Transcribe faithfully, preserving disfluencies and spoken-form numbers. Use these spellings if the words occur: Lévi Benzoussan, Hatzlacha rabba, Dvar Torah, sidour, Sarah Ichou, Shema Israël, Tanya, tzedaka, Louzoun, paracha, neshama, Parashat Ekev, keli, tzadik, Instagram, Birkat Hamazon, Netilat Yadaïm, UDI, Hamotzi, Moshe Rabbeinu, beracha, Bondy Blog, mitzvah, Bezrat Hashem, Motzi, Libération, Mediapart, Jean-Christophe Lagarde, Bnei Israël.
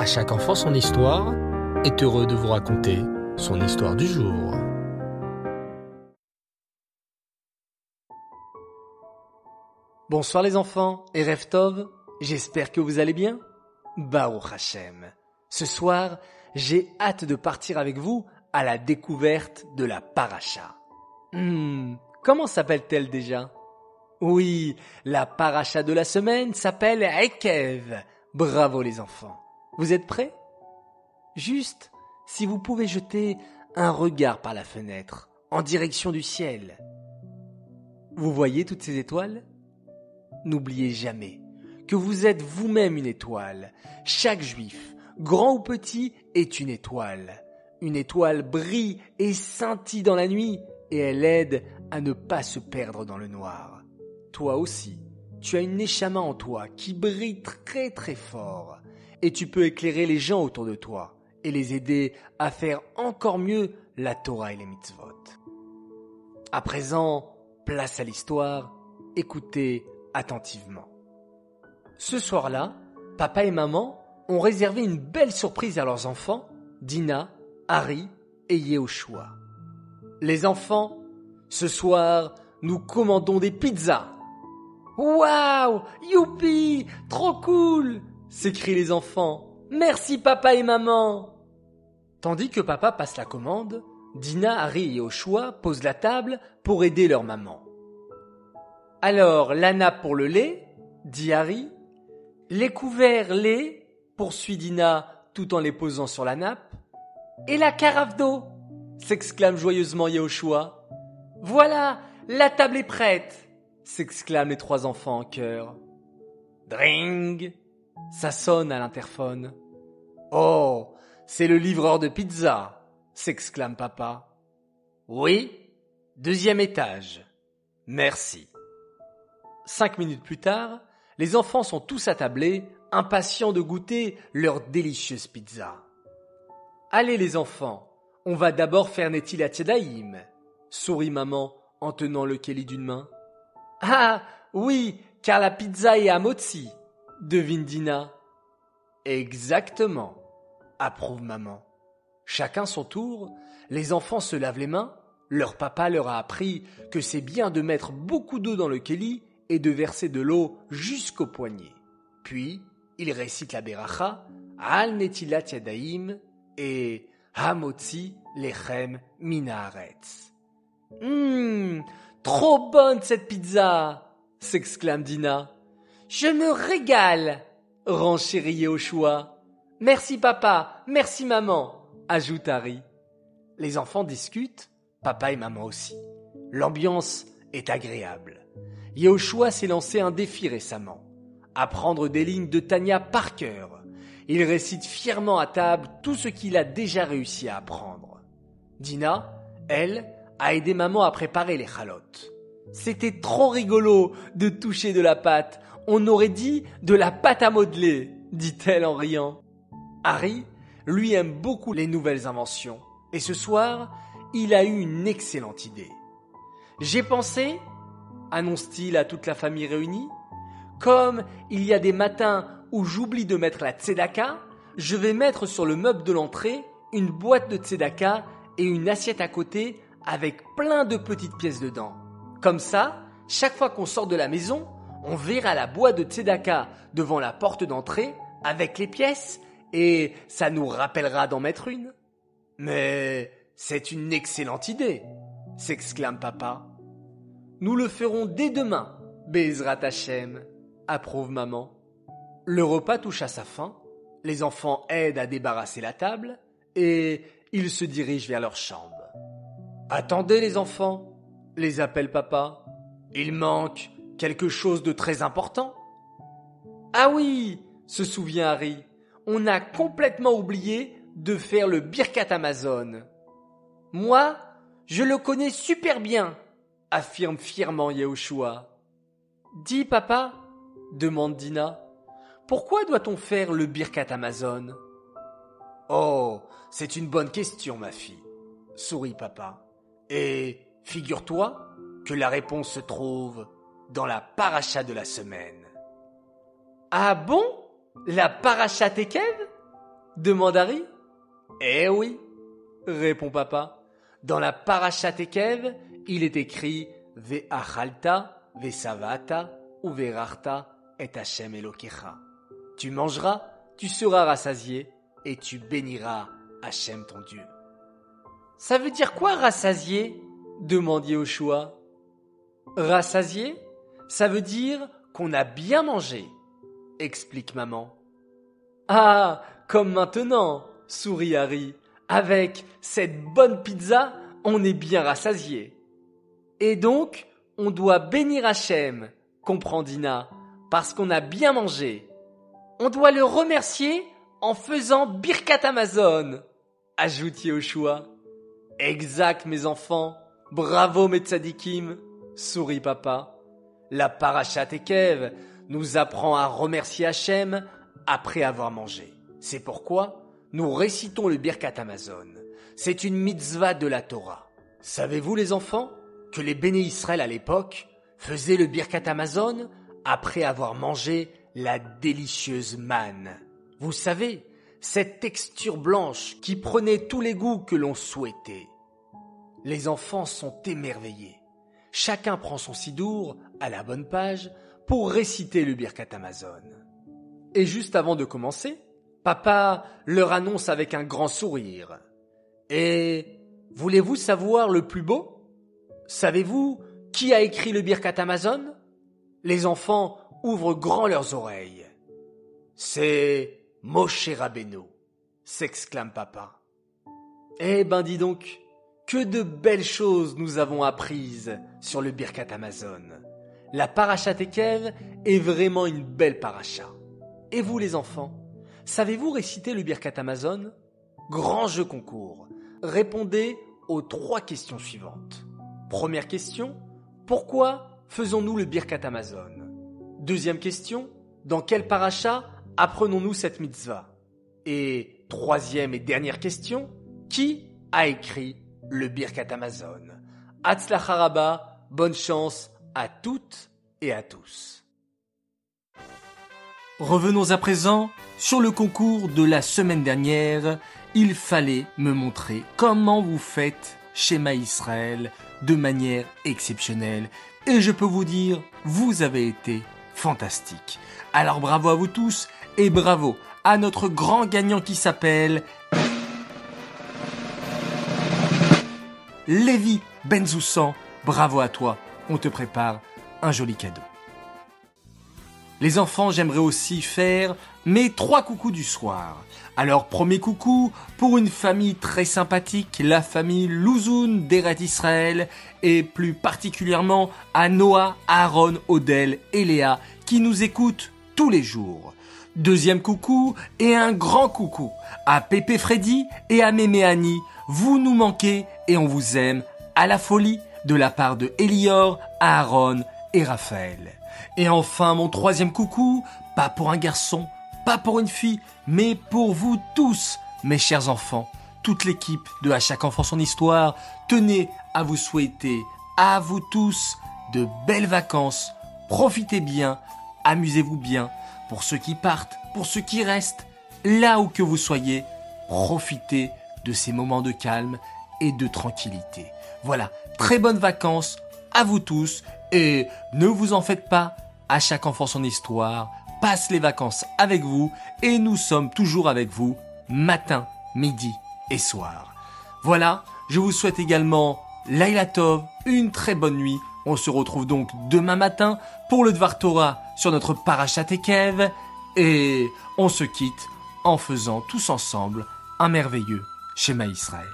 À chaque enfant son histoire est heureux de vous raconter son histoire du jour. Bonsoir les enfants, et Erev Tov, j'espère que vous allez bien. Baruch Hashem. Ce soir, j'ai hâte de partir avec vous à la découverte de la paracha. Hmm, comment s'appelle-t-elle déjà ? Oui, la paracha de la semaine s'appelle Ekev. Bravo les enfants. Vous êtes prêts ? Juste, si vous pouvez jeter un regard par la fenêtre, en direction du ciel. Vous voyez toutes ces étoiles ? N'oubliez jamais que vous êtes vous-même une étoile. Chaque juif, grand ou petit, est une étoile. Une étoile brille et scintille dans la nuit et elle aide à ne pas se perdre dans le noir. Toi aussi, tu as une neshama en toi qui brille très très fort et tu peux éclairer les gens autour de toi et les aider à faire encore mieux la Torah et les mitzvot. À présent, place à l'histoire, écoutez attentivement. Ce soir-là, papa et maman ont réservé une belle surprise à leurs enfants, Dina, Harry et Yehoshua. Les enfants, ce soir, nous commandons des pizzas. Waouh, youpi, trop cool, s'écrient les enfants. Merci papa et maman. Tandis que papa passe la commande, Dina, Harry et Yehoshua posent la table pour aider leur maman. Alors, la nappe pour le lait, dit Harry. Les couverts lait, poursuit Dina tout en les posant sur la nappe. Et la carafe d'eau, s'exclame joyeusement Yehoshua. Voilà, la table est prête, s'exclament les trois enfants en chœur. Dring, ça sonne à l'interphone. Oh, c'est le livreur de pizza, s'exclame papa. Oui, deuxième étage. Merci. Cinq minutes plus tard, les enfants sont tous attablés, impatients de goûter leur délicieuse pizza. « Allez les enfants, on va d'abord faire Netilat Yadaïm !» sourit maman en tenant le keli d'une main. « Ah oui, car la pizza est à Motzi !» devine Dina. « Exactement !» approuve maman. Chacun son tour, les enfants se lavent les mains. Leur papa leur a appris que c'est bien de mettre beaucoup d'eau dans le keli et de verser de l'eau jusqu'au poignet. Puis, il récite la beracha, Al Netilat Yadaïm et Hamotzi Lechem Minaharetz. Hum, trop bonne cette pizza, s'exclame Dina. Je me régale, renchérit Yehoshua. Merci papa, merci maman, ajoute Harry. Les enfants discutent, papa et maman aussi. L'ambiance est agréable. Yehoshua s'est lancé un défi récemment, apprendre des lignes de Tanya par cœur. Il récite fièrement à table tout ce qu'il a déjà réussi à apprendre. Dina, elle, a aidé maman à préparer les chalotes. C'était trop rigolo de toucher de la pâte, on aurait dit de la pâte à modeler, dit-elle en riant. Harry, lui, aime beaucoup les nouvelles inventions, et ce soir, il a eu une excellente idée. J'ai pensé, annonce-t-il à toute la famille réunie, comme il y a des matins où j'oublie de mettre la tzedaka, je vais mettre sur le meuble de l'entrée une boîte de tzedaka et une assiette à côté avec plein de petites pièces dedans. Comme ça, chaque fois qu'on sort de la maison, on verra la boîte de tzedaka devant la porte d'entrée avec les pièces et ça nous rappellera d'en mettre une. Mais c'est une excellente idée, s'exclame papa. Nous le ferons dès demain, Bezrat Hashem, approuve maman. Le repas touche à sa fin, les enfants aident à débarrasser la table et ils se dirigent vers leur chambre. Attendez les enfants, les appelle papa. Il manque quelque chose de très important. Ah oui, se souvient Harry, on a complètement oublié de faire le Birkat Hamazon. Moi, je le connais super bien, affirme fièrement Yehoshua. « Dis, papa, » demande Dina, « pourquoi doit-on faire le Birkat Hamazon ?»« Oh, c'est une bonne question, ma fille, » sourit papa. « Et figure-toi que la réponse se trouve dans la paracha de la semaine. »« Ah bon ? La Parashat Ekev ?» demande Harry. Eh oui, répond papa. Dans la Parashat Ekev, il est écrit Ve'achalta, ve'savata, ou ve'rachta et Hashem Elokecha. Tu mangeras, tu seras rassasié et tu béniras Hashem ton Dieu. Ça veut dire quoi rassasié ? Demande Yehoshua. Rassasié, ça veut dire qu'on a bien mangé, explique maman. Ah, comme maintenant, sourit Harry. Avec cette bonne pizza, on est bien rassasié. Et donc, on doit bénir Hachem, comprend Dina, parce qu'on a bien mangé. On doit le remercier en faisant Birkat Hamazon, ajoute Yehoshua. Exact, mes enfants. Bravo, mes tzadikim, sourit papa. La Parashat Ekev nous apprend à remercier Hachem après avoir mangé. C'est pourquoi nous récitons le Birkat Hamazon. C'est une mitzvah de la Torah. Savez-vous, les enfants, que les Bnei Israël à l'époque faisaient le Birkat Hamazon après avoir mangé la délicieuse manne. Vous savez, cette texture blanche qui prenait tous les goûts que l'on souhaitait. Les enfants sont émerveillés. Chacun prend son sidour à la bonne page pour réciter le Birkat Hamazon. Et juste avant de commencer, papa leur annonce avec un grand sourire. Et voulez-vous savoir le plus beau ? Savez-vous qui a écrit le Birkat Hamazon ? Les enfants ouvrent grand leurs oreilles. C'est Moshe Rabbeinu, s'exclame papa. Eh ben dis donc, que de belles choses nous avons apprises sur le Birkat Hamazon. La Parashat Ekev est vraiment une belle paracha. Et vous les enfants, savez-vous réciter le Birkat Hamazon ? Grand jeu concours. Répondez aux trois questions suivantes. Première question, pourquoi faisons-nous le Birkat Hamazon ? Deuxième question, dans quel paracha apprenons-nous cette mitzvah ? Et troisième et dernière question, qui a écrit le Birkat Hamazon ? Hatzlacha rabba, bonne chance à toutes et à tous. Revenons à présent sur le concours de la semaine dernière. Il fallait me montrer comment vous faites Shema Israël de manière exceptionnelle. Et je peux vous dire, vous avez été fantastique. Alors bravo à vous tous et bravo à notre grand gagnant qui s'appelle Lévi Benzoussan. Bravo à toi, on te prépare un joli cadeau. Les enfants, j'aimerais aussi faire mes trois coucous du soir. Alors, premier coucou pour une famille très sympathique, la famille Louzoun d'Eret Israël, et plus particulièrement à Noah, Aaron, Odel et Léa, qui nous écoutent tous les jours. Deuxième coucou et un grand coucou à Pépé Freddy et à Mémé Annie. Vous nous manquez et on vous aime à la folie de la part de Elior, Aaron et Raphaël. Et enfin, mon troisième coucou, pas pour un garçon, pas pour une fille, mais pour vous tous, mes chers enfants. Toute l'équipe de À chaque enfant son histoire, tenez à vous souhaiter, à vous tous, de belles vacances. Profitez bien, amusez-vous bien. Pour ceux qui partent, pour ceux qui restent, là où que vous soyez, profitez de ces moments de calme et de tranquillité. Voilà, très bonnes vacances à vous tous. Et ne vous en faites pas, à chaque enfant son histoire, passe les vacances avec vous et nous sommes toujours avec vous, matin, midi et soir. Voilà, je vous souhaite également, Laila Tov, une très bonne nuit. On se retrouve donc demain matin pour le Dvar Torah sur notre Parashat Ekev et on se quitte en faisant tous ensemble un merveilleux Shema Israël.